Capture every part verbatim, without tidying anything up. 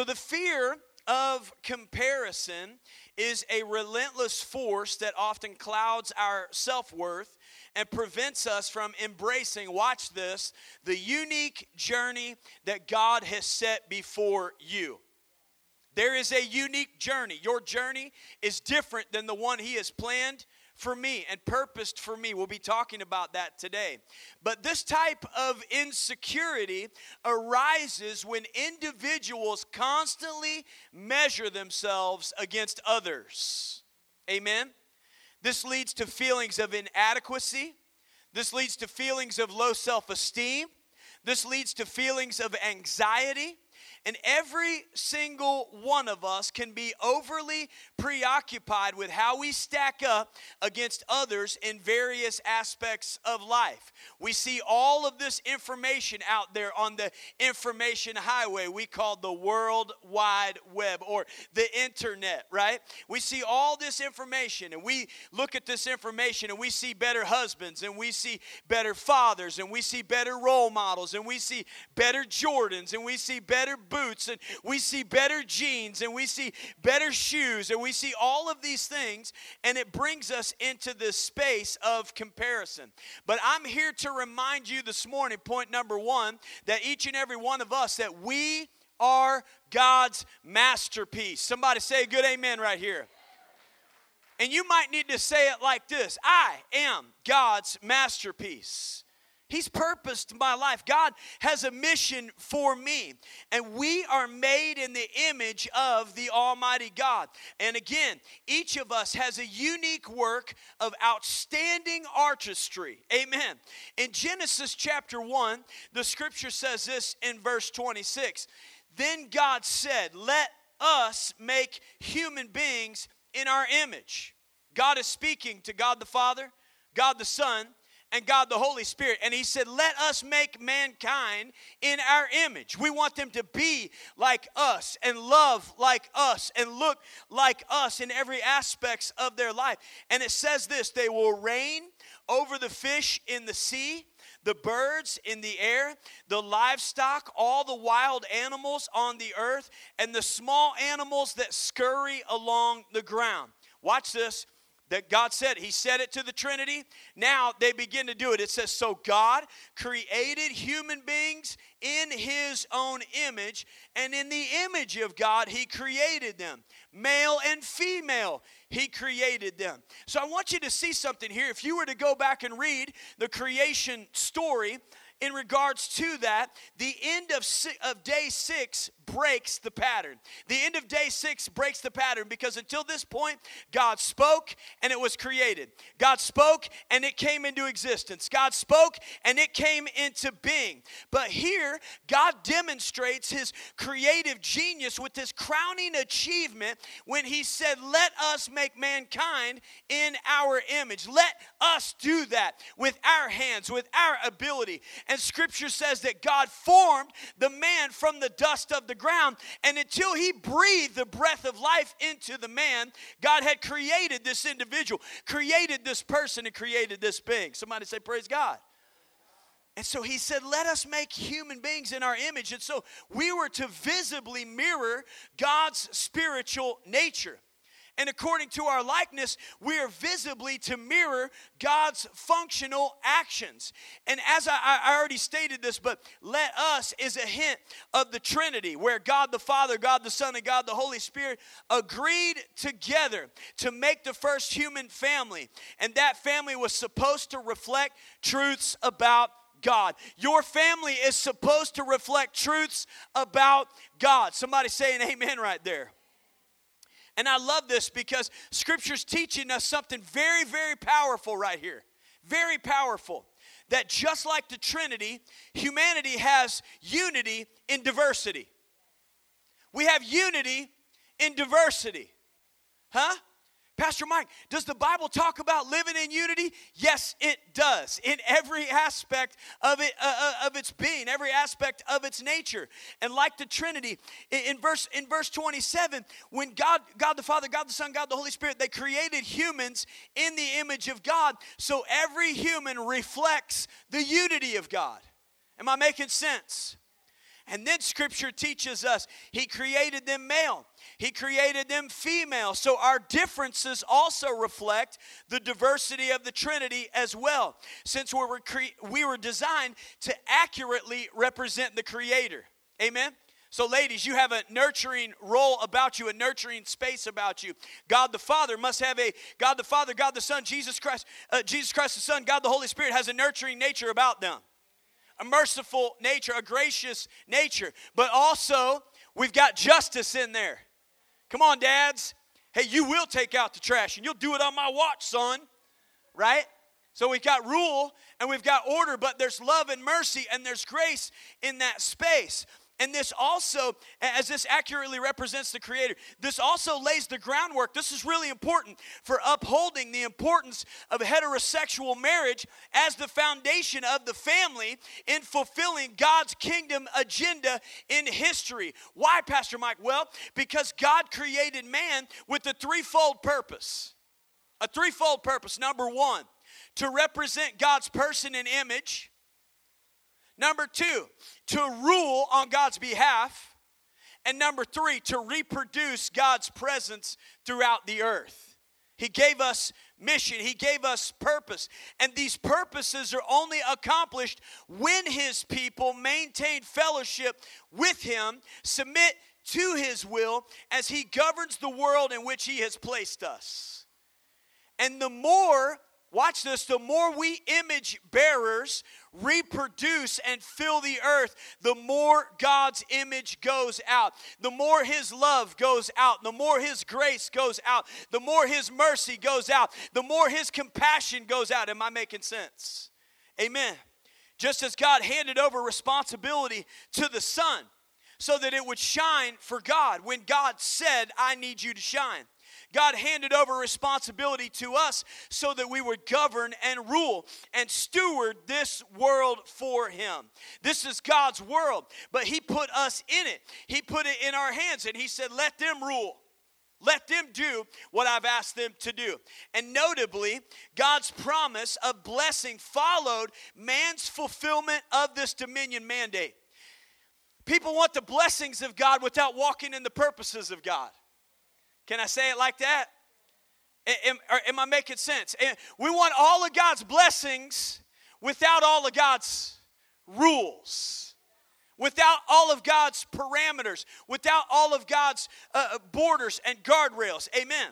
So the fear of comparison is a relentless force that often clouds our self-worth and prevents us from embracing, watch this, the unique journey that God has set before you. There is a unique journey. Your journey is different than the one He has planned for me and purposed for me. We'll be talking about that today. But this type of insecurity arises when individuals constantly measure themselves against others. Amen? This leads to feelings of inadequacy. This leads to feelings of low self-esteem. This leads to feelings of anxiety. And every single one of us can be overly preoccupied with how we stack up against others in various aspects of life. We see all of this information out there on the information highway we call the World Wide Web or the internet, right? We see all this information and we look at this information and we see better husbands and we see better fathers and we see better role models and we see better Jordans and we see better boots and we see better jeans and we see better shoes and we see all of these things, and it brings us into this space of comparison. But I'm here to remind you this morning, point number one, that each and every one of us, that we are God's masterpiece. Somebody say a good amen right here. And you might need to say it like this: I am God's masterpiece. He's purposed my life. God has a mission for me. And we are made in the image of the Almighty God. And again, each of us has a unique work of outstanding artistry. Amen. In Genesis chapter one, the scripture says this in verse twenty-six. Then God said, let us make human beings in our image. God is speaking to God the Father, God the Son, and God the Holy Spirit. And He said, let us make mankind in our image. We want them to be like us and love like us and look like us in every aspect of their life. And it says this: they will reign over the fish in the sea, the birds in the air, the livestock, all the wild animals on the earth, and the small animals that scurry along the ground. Watch this. That God said, He said it to the Trinity. Now they begin to do it. It says, so God created human beings in His own image, and in the image of God He created them. Male and female, He created them. So I want you to see something here. If you were to go back and read the creation story in regards to that, the end of, si- of day six breaks the pattern. The end of day six breaks the pattern, because until this point, God spoke and it was created. God spoke and it came into existence. God spoke and it came into being. But here, God demonstrates His creative genius with this crowning achievement when He said, let us make mankind in our image. Let us do that with our hands, with our ability. And scripture says that God formed the man from the dust of the ground, and until He breathed the breath of life into the man, God had created this individual, created this person, and created this being. Somebody say praise God. And so He said, let us make human beings in our image. And so we were to visibly mirror God's spiritual nature. And according to our likeness, we are visibly to mirror God's functional actions. And as I, I already stated this, but let us is a hint of the Trinity, where God the Father, God the Son, and God the Holy Spirit agreed together to make the first human family. And that family was supposed to reflect truths about God. Your family is supposed to reflect truths about God. Somebody say an amen right there. And I love this because Scripture's teaching us something very, very powerful right here. Very powerful. That just like the Trinity, humanity has unity in diversity. We have unity in diversity. Huh? Pastor Mike, does the Bible talk about living in unity? Yes, it does. In every aspect of it, uh, of its being, every aspect of its nature. And like the Trinity, in verse in verse twenty-seven, when God, God the Father, God the Son, God the Holy Spirit, they created humans in the image of God. So every human reflects the unity of God. Am I making sense? And then Scripture teaches us He created them male. He created them female. So our differences also reflect the diversity of the Trinity as well, since we were cre- we were designed to accurately represent the Creator. Amen? So ladies, you have a nurturing role about you, a nurturing space about you. God the Father must have a, God the Father, God the Son, Jesus Christ, uh, Jesus Christ the Son, God the Holy Spirit has a nurturing nature about them. A merciful nature, a gracious nature. But also, we've got justice in there. Come on, dads. Hey, you will take out the trash, and you'll do it on my watch, son. Right? So we've got rule, and we've got order, but there's love and mercy, and there's grace in that space. And this also, as this accurately represents the Creator, this also lays the groundwork. This is really important for upholding the importance of heterosexual marriage as the foundation of the family in fulfilling God's kingdom agenda in history. Why, Pastor Mike? Well, because God created man with a threefold purpose. A threefold purpose. Number one, to represent God's person and image. Number two, to rule on God's behalf. And number three, to reproduce God's presence throughout the earth. He gave us mission. He gave us purpose. And these purposes are only accomplished when His people maintain fellowship with Him, submit to His will as He governs the world in which He has placed us. And the more, watch this, the more we image bearers reproduce and fill the earth, the more God's image goes out. The more His love goes out. The more His grace goes out. The more His mercy goes out. The more His compassion goes out. Am I making sense? Amen. Just as God handed over responsibility to the sun so that it would shine for God when God said, I need you to shine. God handed over responsibility to us so that we would govern and rule and steward this world for Him. This is God's world, but He put us in it. He put it in our hands, and He said, let them rule. Let them do what I've asked them to do. And notably, God's promise of blessing followed man's fulfillment of this dominion mandate. People want the blessings of God without walking in the purposes of God. Can I say it like that? Am, am I making sense? We want all of God's blessings without all of God's rules, without all of God's parameters, without all of God's uh, borders and guardrails. Amen.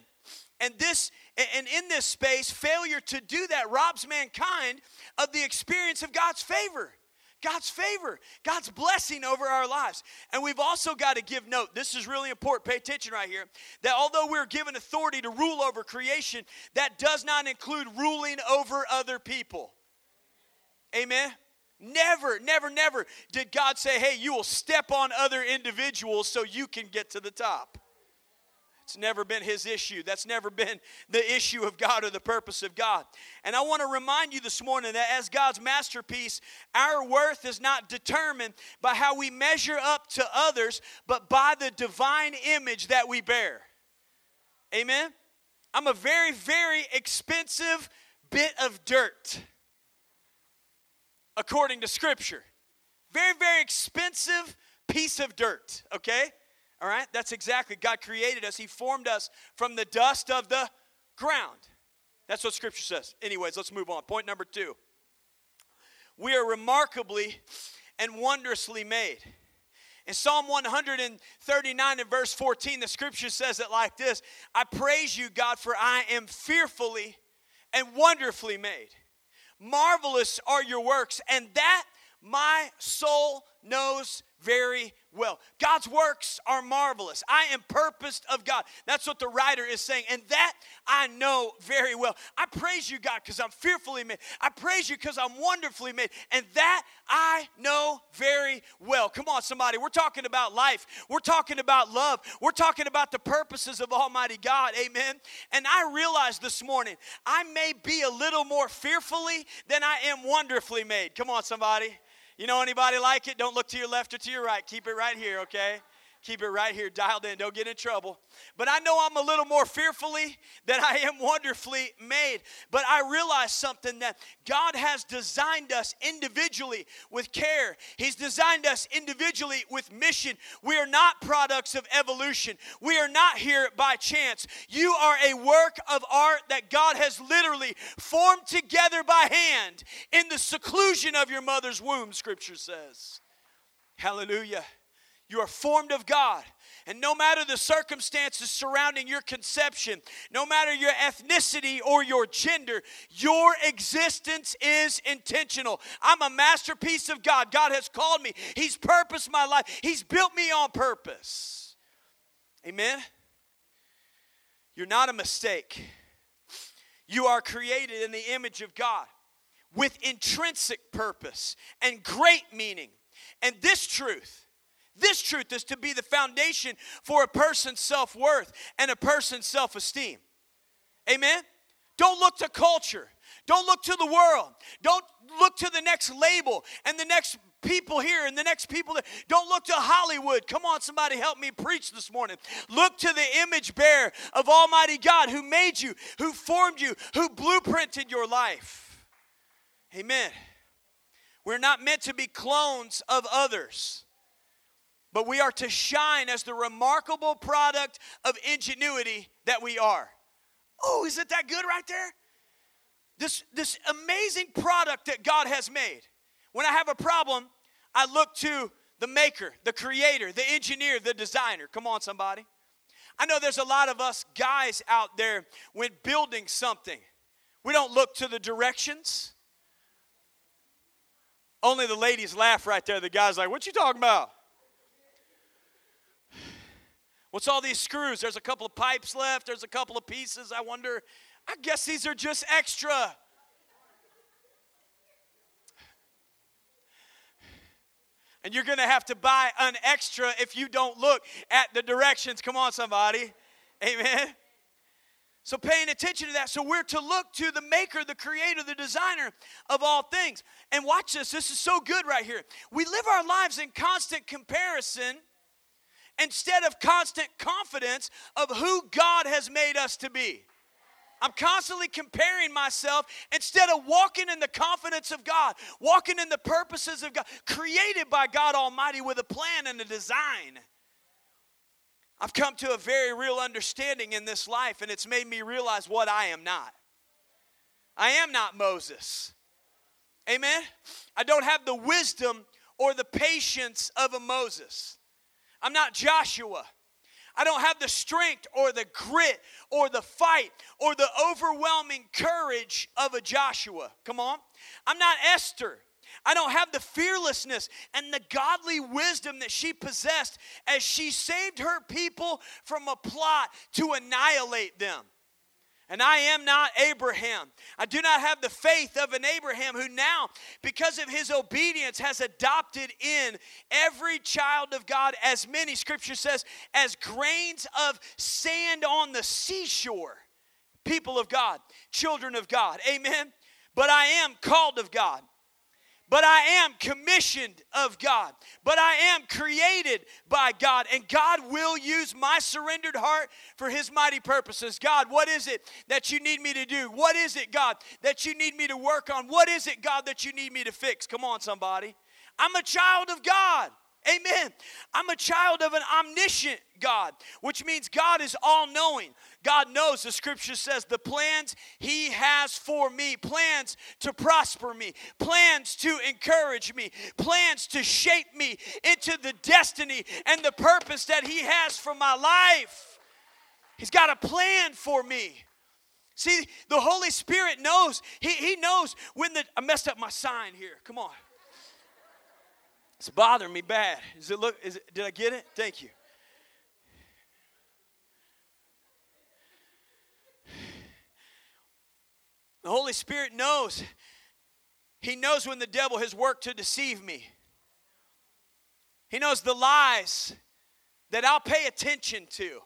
And this, and in this space, failure to do that robs mankind of the experience of God's favor. God's favor, God's blessing over our lives. And we've also got to give note, this is really important, pay attention right here, that although we're given authority to rule over creation, that does not include ruling over other people. Amen? Never, never, never did God say, hey, you will step on other individuals so you can get to the top. It's never been His issue. That's never been the issue of God or the purpose of God. And I want to remind you this morning that as God's masterpiece, our worth is not determined by how we measure up to others, but by the divine image that we bear. Amen? I'm a very, very expensive bit of dirt, according to Scripture. Very, very expensive piece of dirt, okay? All right, that's exactly, God created us. He formed us from the dust of the ground. That's what Scripture says. Anyways, let's move on. Point number two. We are remarkably and wondrously made. In Psalm one thirty-nine and verse fourteen, the Scripture says it like this. I praise you, God, for I am fearfully and wonderfully made. Marvelous are your works, and that my soul knows very well. God's works are marvelous. I am purposed of God. That's what the writer is saying. And that I know very well. I praise you, God, because I'm fearfully made. I praise you because I'm wonderfully made. And that I know very well. Come on, somebody. We're talking about life. We're talking about love. We're talking about the purposes of Almighty God. Amen. And I realize this morning, I may be a little more fearfully than I am wonderfully made. Come on, somebody. You know anybody like it? Don't look to your left or to your right. Keep it right here, okay? Keep it right here, dialed in. Don't get in trouble. But I know I'm a little more fearfully than I am wonderfully made. But I realize something, that God has designed us individually with care. He's designed us individually with mission. We are not products of evolution. We are not here by chance. You are a work of art that God has literally formed together by hand in the seclusion of your mother's womb, Scripture says. Hallelujah. You are formed of God. And no matter the circumstances surrounding your conception, no matter your ethnicity or your gender, your existence is intentional. I'm a masterpiece of God. God has called me. He's purposed my life. He's built me on purpose. Amen? You're not a mistake. You are created in the image of God with intrinsic purpose and great meaning. And this truth, this truth is to be the foundation for a person's self-worth and a person's self-esteem. Amen? Don't look to culture. Don't look to the world. Don't look to the next label and the next people here and the next people there. Don't look to Hollywood. Come on, somebody help me preach this morning. Look to the image bearer of Almighty God who made you, who formed you, who blueprinted your life. Amen. We're not meant to be clones of others. But we are to shine as the remarkable product of ingenuity that we are. Oh, is it that good right there? This, this amazing product that God has made. When I have a problem, I look to the maker, the creator, the engineer, the designer. Come on, somebody. I know there's a lot of us guys out there when building something. We don't look to the directions. Only the ladies laugh right there. The guy's like, what you talking about? What's all these screws? There's a couple of pipes left. There's a couple of pieces. I wonder, I guess these are just extra. And you're going to have to buy an extra if you don't look at the directions. Come on, somebody. Amen. So paying attention to that. So we're to look to the maker, the creator, the designer of all things. And watch this. This is so good right here. We live our lives in constant comparison instead of constant confidence of who God has made us to be. I'm constantly comparing myself instead of walking in the confidence of God, walking in the purposes of God, created by God Almighty with a plan and a design. I've come to a very real understanding in this life, and it's made me realize what I am not. I am not Moses. Amen? I don't have the wisdom or the patience of a Moses. I'm not Joshua. I don't have the strength or the grit or the fight or the overwhelming courage of a Joshua. Come on. I'm not Esther. I don't have the fearlessness and the godly wisdom that she possessed as she saved her people from a plot to annihilate them. And I am not Abraham. I do not have the faith of an Abraham who now, because of his obedience, has adopted in every child of God, as many, Scripture says, as grains of sand on the seashore. People of God, children of God, amen? But I am called of God. But I am commissioned of God. But I am created by God. And God will use my surrendered heart for His mighty purposes. God, what is it that you need me to do? What is it, God, that you need me to work on? What is it, God, that you need me to fix? Come on, somebody. I'm a child of God. Amen. I'm a child of an omniscient God, which means God is all-knowing. God knows, the Scripture says, the plans He has for me, plans to prosper me, plans to encourage me, plans to shape me into the destiny and the purpose that He has for my life. He's got a plan for me. See, the Holy Spirit knows. He, he knows when the... I messed up my sign here. Come on. It's bothering me bad. Is it look? Is it? Did I get it? Thank you. The Holy Spirit knows. He knows when the devil has worked to deceive me. He knows the lies that I'll pay attention to.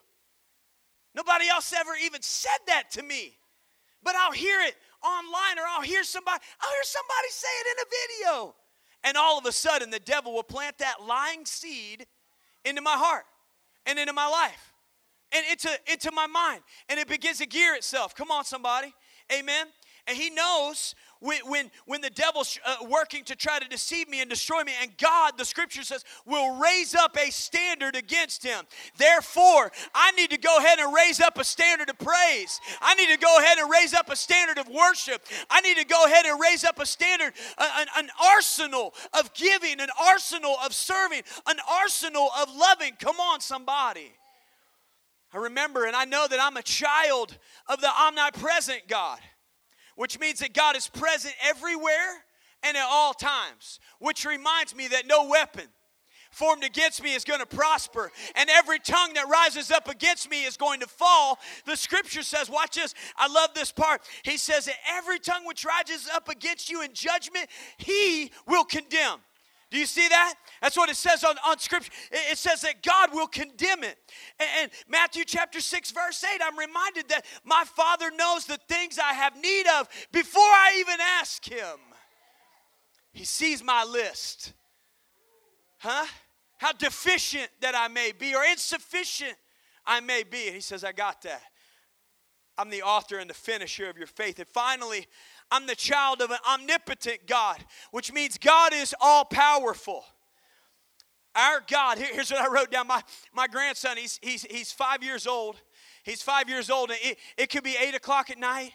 Nobody else ever even said that to me. But I'll hear it online, or I'll hear somebody, I'll hear somebody say it in a video. And all of a sudden, the devil will plant that lying seed into my heart. and into my life and into, into my mind. And it begins to gear itself. Come on, somebody. Amen. And he knows when when, when the devil's uh, working to try to deceive me and destroy me. And God, the scripture says, will raise up a standard against him. Therefore, I need to go ahead and raise up a standard of praise. I need to go ahead and raise up a standard of worship. I need to go ahead and raise up a standard, an, an arsenal of giving, an arsenal of serving, an arsenal of loving. Come on, somebody. I remember and I know that I'm a child of the omnipresent God, which means that God is present everywhere and at all times, which reminds me that no weapon formed against me is going to prosper, and every tongue that rises up against me is going to fall. The scripture says, watch this, I love this part. He says that every tongue which rises up against you in judgment, he will condemn. Do you see that? That's what it says on, on Scripture. It, it says that God will condemn it. And, and Matthew chapter six, verse eight, I'm reminded that my Father knows the things I have need of before I even ask him. He sees my list. Huh? How deficient that I may be, or insufficient I may be. And he says, I got that. I'm the author and the finisher of your faith. And finally, I'm the child of an omnipotent God, which means God is all-powerful. Our God, here, here's what I wrote down. My, my grandson, he's, he's, he's five years old. He's five years old. And it, it could be eight o'clock at night,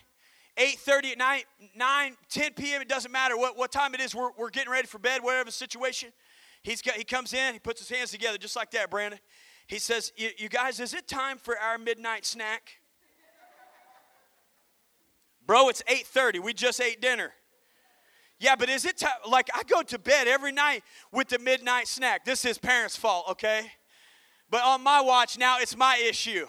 eight thirty at night, nine, ten p.m. It doesn't matter what, what time it is. We're, we're getting ready for bed, whatever the situation. He's got, he comes in. He puts his hands together just like that, Brandon. He says, you, you guys, is it time for our midnight snack? Bro, it's eight thirty. We just ate dinner. Yeah, but is it time? Like, I go to bed every night with the midnight snack. This is parents' fault, okay? But on my watch now, it's my issue.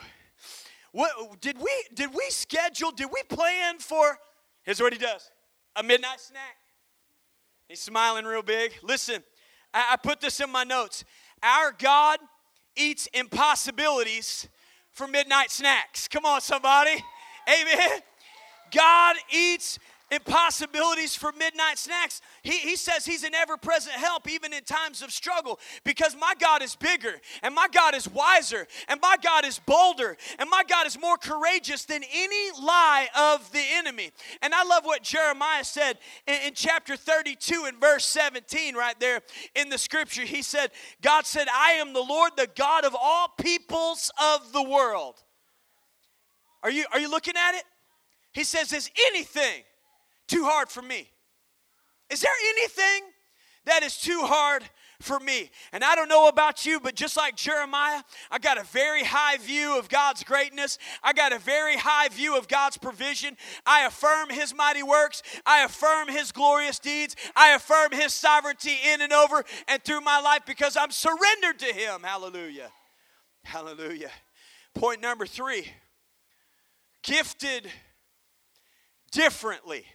What did we did we schedule? Did we plan for? Here's what he does: a midnight snack. He's smiling real big. Listen, I, I put this in my notes. Our God eats impossibilities for midnight snacks. Come on, somebody. Amen. God eats impossibilities for midnight snacks. He, he says he's an ever-present help even in times of struggle, because my God is bigger, and my God is wiser, and my God is bolder, and my God is more courageous than any lie of the enemy. And I love what Jeremiah said in, in chapter thirty-two and verse seventeen right there in the scripture. He said, God said, I am the Lord, the God of all peoples of the world. Are you, are you looking at it? He says, is anything too hard for me? Is there anything that is too hard for me? And I don't know about you, but just like Jeremiah, I got a very high view of God's greatness. I got a very high view of God's provision. I affirm his mighty works. I affirm his glorious deeds. I affirm his sovereignty in and over and through my life, because I'm surrendered to him. Hallelujah. Hallelujah. Point number three. Gifted differently.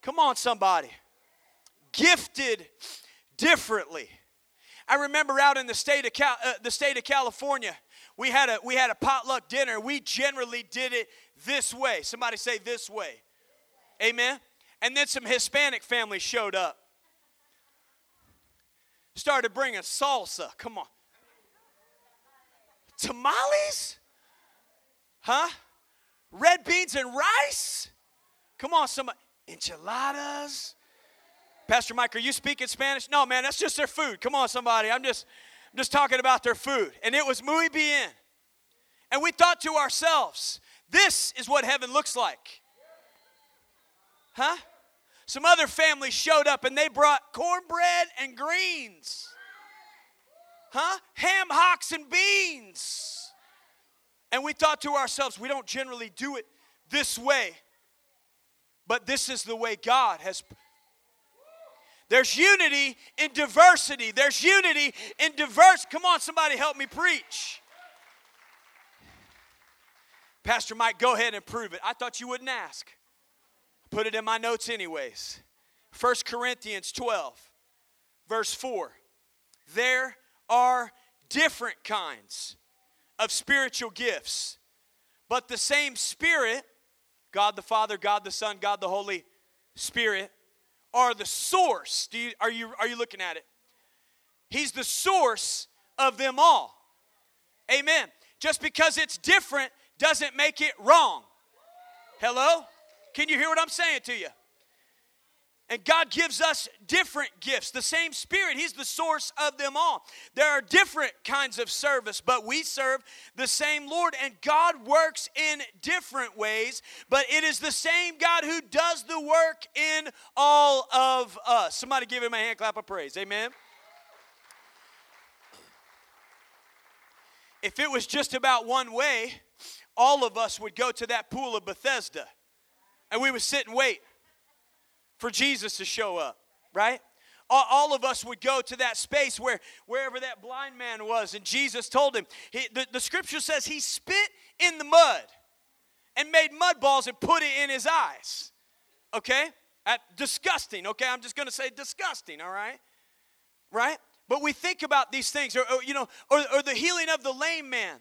Come on, somebody. Gifted differently. I remember out in the state of Cal- uh, the state of California, we had a we had a potluck dinner. We generally did it this way. Somebody say this way. Amen. And then some Hispanic families showed up. Started bringing salsa. Come on. Tamales? Huh? Red beans and rice? Come on, somebody. Enchiladas? Pastor Mike, are you speaking Spanish? No, man, that's just their food. Come on, somebody. I'm just, I'm just talking about their food. And it was muy bien. And we thought to ourselves, this is what heaven looks like. Huh? Some other families showed up, and they brought cornbread and greens. Huh? Ham hocks and beans. And we thought to ourselves, we don't generally do it this way. But this is the way God has. There's unity in diversity. There's unity in diverse. Come on, somebody help me preach. Pastor Mike, go ahead and prove it. I thought you wouldn't ask. Put it in my notes anyways. First Corinthians twelve, verse four. There are different kinds of spiritual gifts, but the same Spirit, God the Father, God the Son, God the Holy Spirit, are the source. Do you are you are you looking at it? He's the source of them all. Just because it's different doesn't make it wrong. Hello? Can you hear what I'm saying to you? And God gives us different gifts. The same Spirit, He's the source of them all. There are different kinds of service, but we serve the same Lord. And God works in different ways, but it is the same God who does the work in all of us. Somebody give Him a hand clap of praise. Amen. If it was just about one way, all of us would go to that pool of Bethesda, and we would sit and wait for Jesus to show up, right? All, all of us would go to that space where wherever that blind man was, and Jesus told him. He, the, the scripture says he spit in the mud and made mud balls and put it in his eyes, okay? At, disgusting, okay? I'm just going to say disgusting, all right? Right? But we think about these things, or, or you know, or, or the healing of the lame man,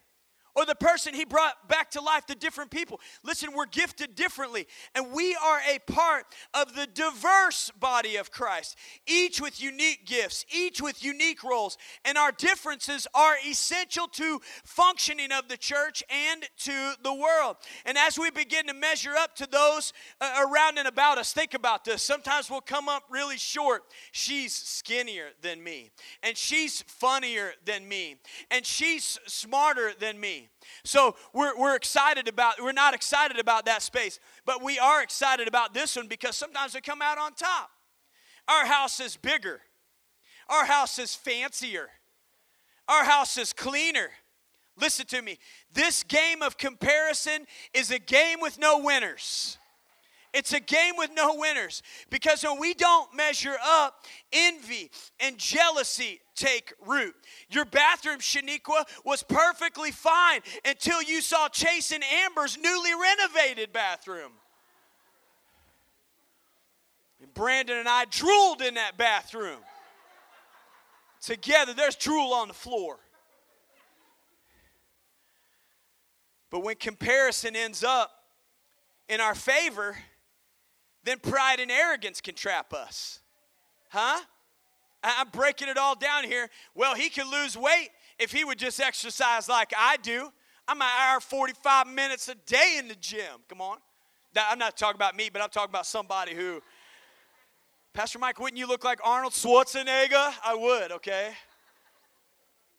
or the person he brought back to life, the different people. Listen, we're gifted differently, and we are a part of the diverse body of Christ, each with unique gifts, each with unique roles, and our differences are essential to functioning of the church and to the world. And as we begin to measure up to those uh, around and about us, think about this. Sometimes we'll come up really short. She's skinnier than me, and she's funnier than me, and she's smarter than me. So we're we're excited about, we're not excited about that space, but we are excited about this one because sometimes they come out on top. Our house is bigger. Our house is fancier. Our house is cleaner. Listen to me. This game of comparison is a game with no winners. It's a game with no winners because when we don't measure up, envy and jealousy take root. Your bathroom, Shaniqua, was perfectly fine until you saw Chase and Amber's newly renovated bathroom. And Brandon and I drooled in that bathroom. Together, there's drool on the floor. But when comparison ends up in our favor, then pride and arrogance can trap us. Huh? I'm breaking it all down here. Well, he could lose weight if he would just exercise like I do. I'm an hour, forty-five minutes a day in the gym. Come on. I'm not talking about me, but I'm talking about somebody who, Pastor Mike, wouldn't you look like Arnold Schwarzenegger? I would, okay?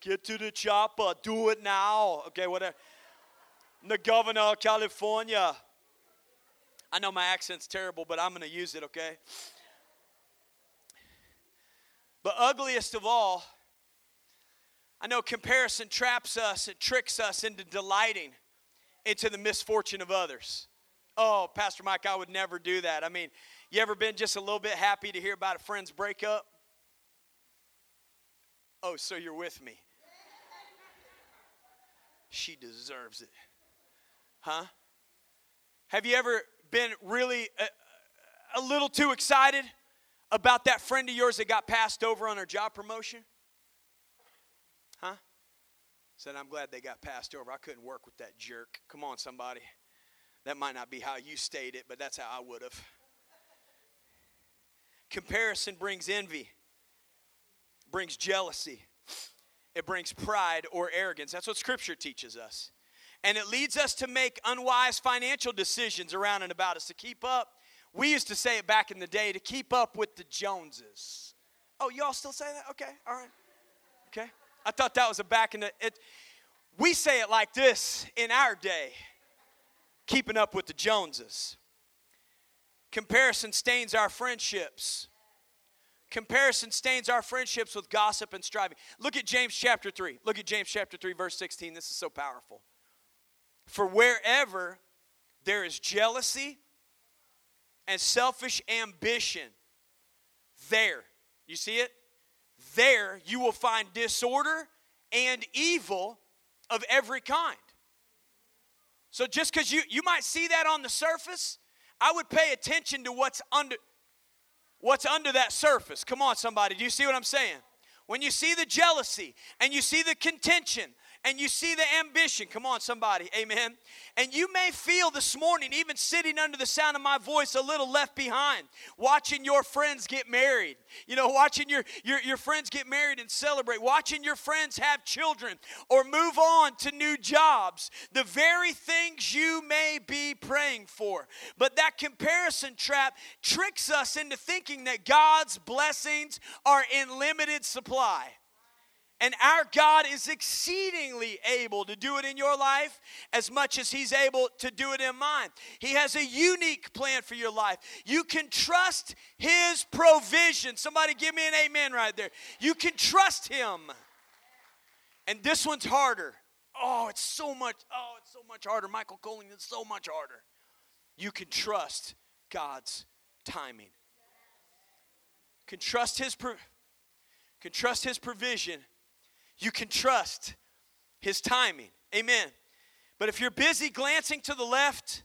Get to the chopper. Do it now. Okay, whatever. I'm the governor of California. I know my accent's terrible, but I'm going to use it, okay? But ugliest of all, I know comparison traps us, it tricks us into delighting into the misfortune of others. Oh, Pastor Mike, I would never do that. I mean, you ever been just a little bit happy to hear about a friend's breakup? Oh, so you're with me. She deserves it. Huh? Have you ever been really a, a little too excited about that friend of yours that got passed over on her job promotion? Huh? Said, I'm glad they got passed over. I couldn't work with that jerk. Come on, somebody. That might not be how you stated it, but that's how I would have. Comparison brings envy, brings jealousy. It brings pride or arrogance. That's what Scripture teaches us. And it leads us to make unwise financial decisions around and about us to keep up. We used to say it back in the day, to keep up with the Joneses. Oh, y'all still say that? Okay, all right. Okay. I thought that was a back in the... It, we say it like this in our day, keeping up with the Joneses. Comparison stains our friendships. Comparison stains our friendships with gossip and striving. Look at James chapter three. Look at James chapter three, verse sixteen. This is so powerful. For wherever there is jealousy and selfish ambition, there, you see it? There you will find disorder and evil of every kind. So just because you, you might see that on the surface, I would pay attention to what's under, what's under that surface. Come on, somebody. Do you see what I'm saying? When you see the jealousy and you see the contention and you see the ambition. Come on, somebody. Amen. And you may feel this morning, even sitting under the sound of my voice, a little left behind, watching your friends get married. You know, watching your, your, your friends get married and celebrate, watching your friends have children or move on to new jobs, the very things you may be praying for. But that comparison trap tricks us into thinking that God's blessings are in limited supply. And our God is exceedingly able to do it in your life as much as he's able to do it in mine. He has a unique plan for your life. You can trust his provision. Somebody give me an amen right there. You can trust him. And this one's harder. Oh, it's so much. Oh, it's so much harder. Michael Colling, it's so much harder. You can trust God's timing. You can trust his, pro- can trust his provision. You can trust his timing. Amen. But if you're busy glancing to the left,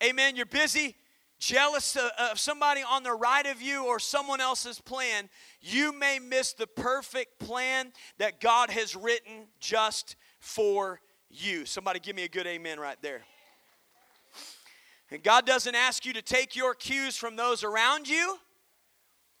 amen, you're busy jealous of somebody on the right of you or someone else's plan, you may miss the perfect plan that God has written just for you. Somebody give me a good amen right there. And God doesn't ask you to take your cues from those around you.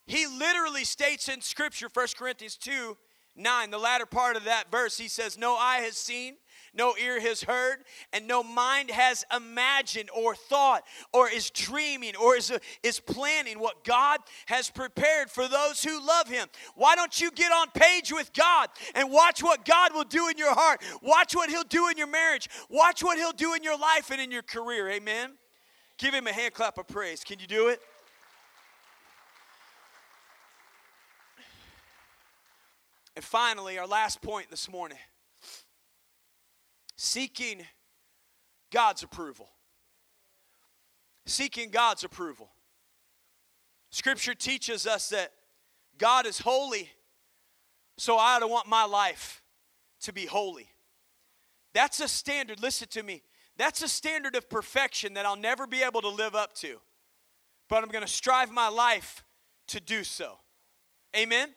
He literally states in Scripture, First Corinthians two nine, the latter part of that verse, he says, "No eye has seen, no ear has heard, and no mind has imagined or thought or is dreaming or is, uh, is planning what God has prepared for those who love him." Why don't you get on page with God and watch what God will do in your heart? Watch what he'll do in your marriage. Watch what he'll do in your life and in your career. Amen? Give him a hand clap of praise. Can you do it? And finally, our last point this morning. Seeking God's approval. Seeking God's approval. Scripture teaches us that God is holy, so I ought to want my life to be holy. That's a standard, listen to me, that's a standard of perfection that I'll never be able to live up to. But I'm going to strive my life to do so. Amen?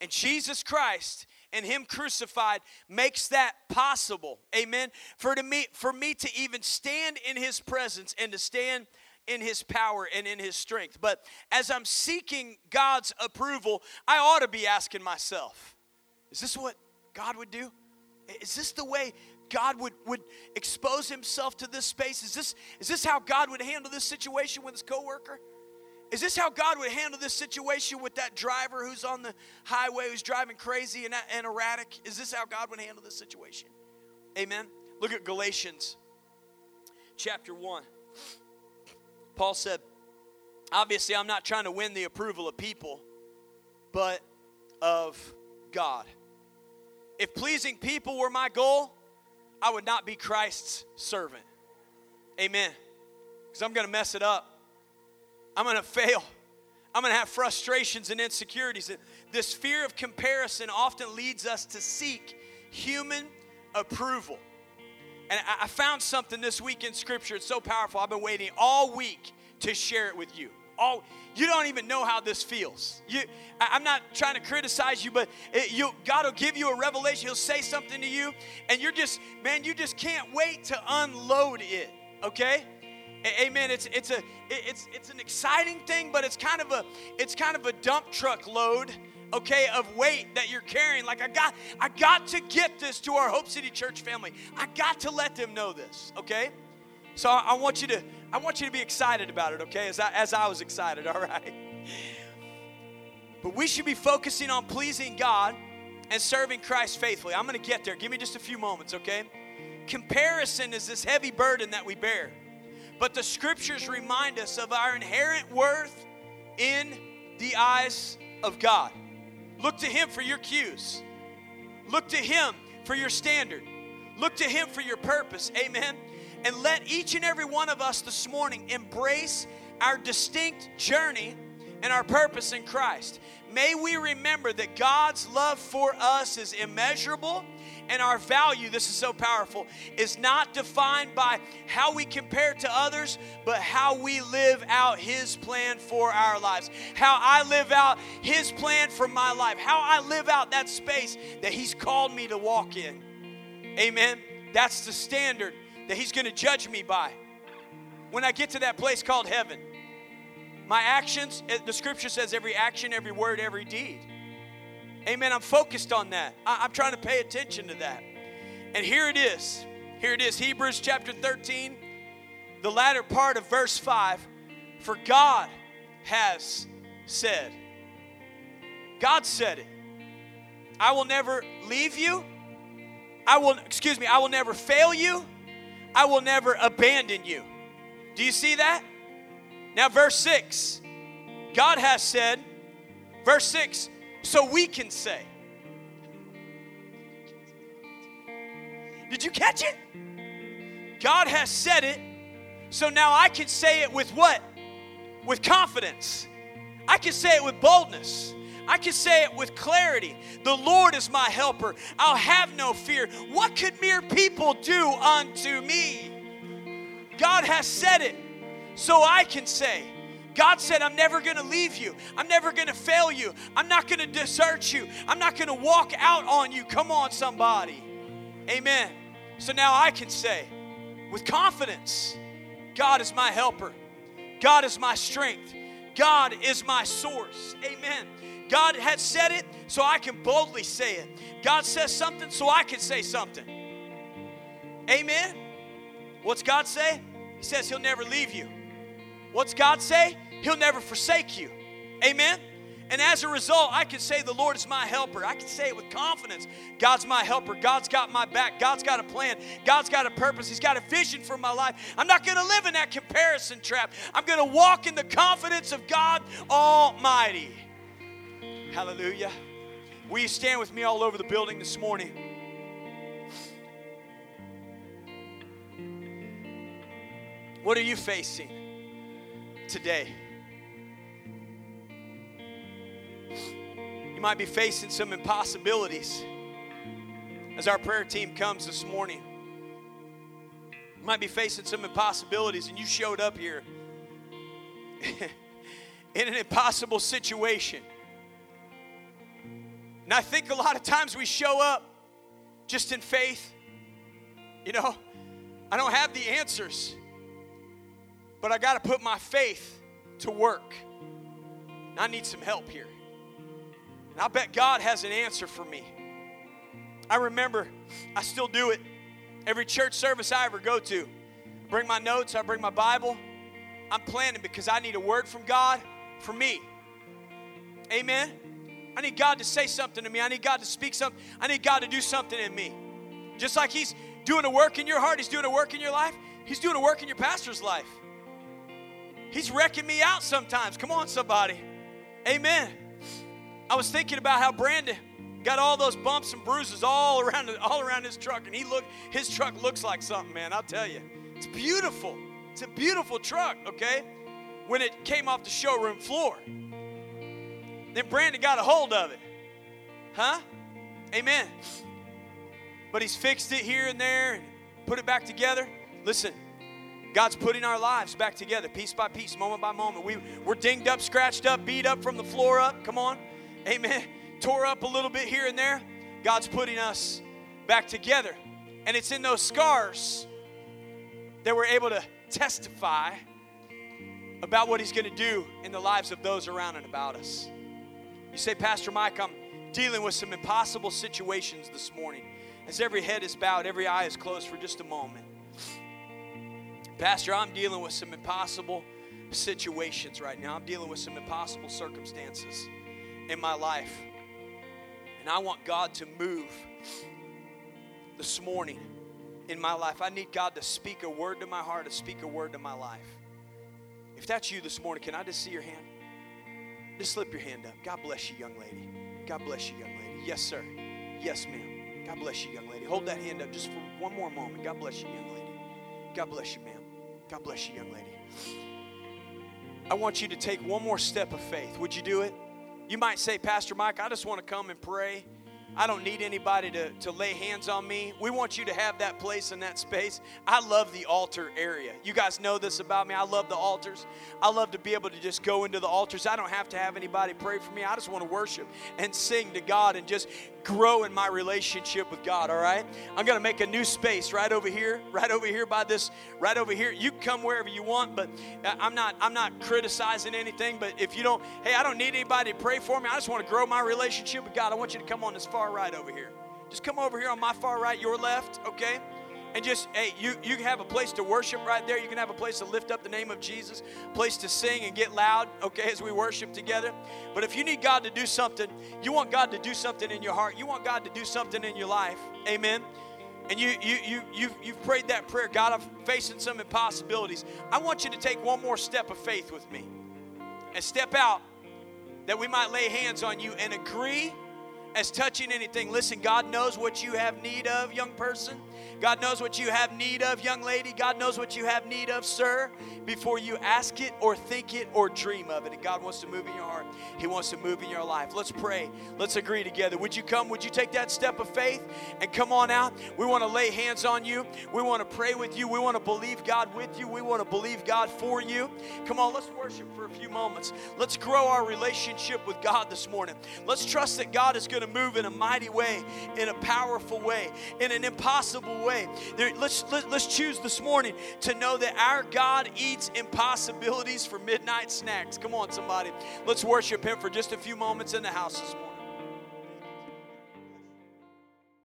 And Jesus Christ and him crucified makes that possible. Amen. For to me, for me to even stand in his presence and to stand in his power and in his strength. But as I'm seeking God's approval, I ought to be asking myself, is this what God would do? Is this the way God would, would expose himself to this space? Is this, is this how God would handle this situation with his coworker? Is this how God would handle this situation with that driver who's on the highway, who's driving crazy and, and erratic? Is this how God would handle this situation? Amen. Look at Galatians chapter one. Paul said, obviously I'm not trying to win the approval of people, but of God. If pleasing people were my goal, I would not be Christ's servant. Amen. Because I'm going to mess it up. I'm going to fail. I'm going to have frustrations and insecurities. This fear of comparison often leads us to seek human approval. And I found something this week in Scripture. It's so powerful. I've been waiting all week to share it with you. All, you don't even know how this feels. You, I'm not trying to criticize you, but it, you, God will give you a revelation. He'll say something to you, and you're just, man, you just can't wait to unload it, okay? Amen. It's it's a it's it's an exciting thing, but it's kind of a it's kind of a dump truck load, okay, of weight that you're carrying. Like I got I got to get this to our Hope City Church family. I got to let them know this, okay? So I, I want you to I want you to be excited about it, okay? As I as I was excited, all right. But we should be focusing on pleasing God and serving Christ faithfully. I'm going to get there. Give me just a few moments, okay? Comparison is this heavy burden that we bear. But the Scriptures remind us of our inherent worth in the eyes of God. Look to him for your cues. Look to him for your standard. Look to him for your purpose. Amen. And let each and every one of us this morning embrace our distinct journey and our purpose in Christ. May we remember that God's love for us is immeasurable and our value, this is so powerful, is not defined by how we compare to others, but how we live out His plan for our lives. How I live out His plan for my life. How I live out that space that He's called me to walk in. Amen. That's the standard that He's going to judge me by. When I get to that place called heaven, my actions, the scripture says every action, every word, every deed. Amen. I'm focused on that. I'm trying to pay attention to that. And here it is. Here it is. Hebrews chapter thirteen, the latter part of verse five. For God has said. God said it. I will never leave you. I will, excuse me, I will never fail you. I will never abandon you. Do you see that? Now verse six. God has said. Verse six. So we can say. Did you catch it? God has said it, so now I can say it with what? With confidence. I can say it with boldness. I can say it with clarity. The Lord is my helper. I'll have no fear. What could mere people do unto me? God has said it, so I can say. God said, I'm never going to leave you. I'm never going to fail you. I'm not going to desert you. I'm not going to walk out on you. Come on, somebody. Amen. So now I can say with confidence, God is my helper. God is my strength. God is my source. Amen. God has said it, so I can boldly say it. God says something, so I can say something. Amen. What's God say? He says He'll never leave you. What's God say? He'll never forsake you. Amen? And as a result, I can say the Lord is my helper. I can say it with confidence. God's my helper. God's got my back. God's got a plan. God's got a purpose. He's got a vision for my life. I'm not going to live in that comparison trap. I'm going to walk in the confidence of God Almighty. Hallelujah. Will you stand with me all over the building this morning? What are you facing today? You might be facing some impossibilities as our prayer team comes this morning. You might be facing some impossibilities, and you showed up here in an impossible situation. And I think a lot of times we show up just in faith. You know, I don't have the answers, but I got to put my faith to work. And I need some help here. And I bet God has an answer for me. I remember, I still do it. Every church service I ever go to, I bring my notes, I bring my Bible. I'm planning because I need a word from God for me. Amen? I need God to say something to me. I need God to speak something. I need God to do something in me. Just like He's doing a work in your heart, He's doing a work in your life, He's doing a work in your pastor's life. He's wrecking me out sometimes. Come on, somebody. Amen. I was thinking about how Brandon got all those bumps and bruises all around, all around his truck, and he look, his truck looks like something, man. I'll tell you. It's beautiful. It's a beautiful truck, okay, when it came off the showroom floor. Then Brandon got a hold of it. Huh? Amen. But he's fixed it here and there and put it back together. Listen. God's putting our lives back together, piece by piece, moment by moment. We, we're dinged up, scratched up, beat up from the floor up. Come on. Amen. Tore up a little bit here and there. God's putting us back together. And it's in those scars that we're able to testify about what He's going to do in the lives of those around and about us. You say, Pastor Mike, I'm dealing with some impossible situations this morning. As every head is bowed, every eye is closed for just a moment. Pastor, I'm dealing with some impossible situations right now. I'm dealing with some impossible circumstances in my life. And I want God to move this morning in my life. I need God to speak a word to my heart, to speak a word to my life. If that's you this morning, can I just see your hand? Just slip your hand up. God bless you, young lady. God bless you, young lady. Yes, sir. Yes, ma'am. God bless you, young lady. Hold that hand up just for one more moment. God bless you, young lady. God bless you, ma'am. God bless you, young lady. I want you to take one more step of faith. Would you do it? You might say, Pastor Mike, I just want to come and pray I don't need anybody to, to lay hands on me. We want you to have that place and that space. I love the altar area. You guys know this about me. I love the altars. I love to be able to just go into the altars. I don't have to have anybody pray for me. I just want to worship and sing to God and just grow in my relationship with God, all right? I'm going to make a new space right over here, right over here by this, right over here. You can come wherever you want, but I'm not I'm not criticizing anything. But if you don't, hey, I don't need anybody to pray for me. I just want to grow my relationship with God. I want you to come on this far right over here. Just come over here on my far right, your left, okay? And just, hey, you, you can have a place to worship right there. You can have a place to lift up the name of Jesus, place to sing and get loud, okay, as we worship together. But if you need God to do something, you want God to do something in your heart. You want God to do something in your life, amen? And you, you, you, you've, you've prayed that prayer, God, I'm facing some impossibilities. I want you to take one more step of faith with me and step out that we might lay hands on you and agree as touching anything. Listen, God knows what you have need of, young person. God knows what you have need of, young lady. God knows what you have need of, sir, before you ask it or think it or dream of it. And God wants to move in your heart. He wants to move in your life. Let's pray. Let's agree together. Would you come? Would you take that step of faith and come on out? We want to lay hands on you. We want to pray with you. We want to believe God with you. We want to believe God for you. Come on, let's worship for a few moments. Let's grow our relationship with God this morning. Let's trust that God is going to move in a mighty way, in a powerful way, in an impossible way. There, let's let, let's choose this morning to know that our God eats impossibilities for midnight snacks. Come on, somebody. Let's worship Him for just a few moments in the house this morning.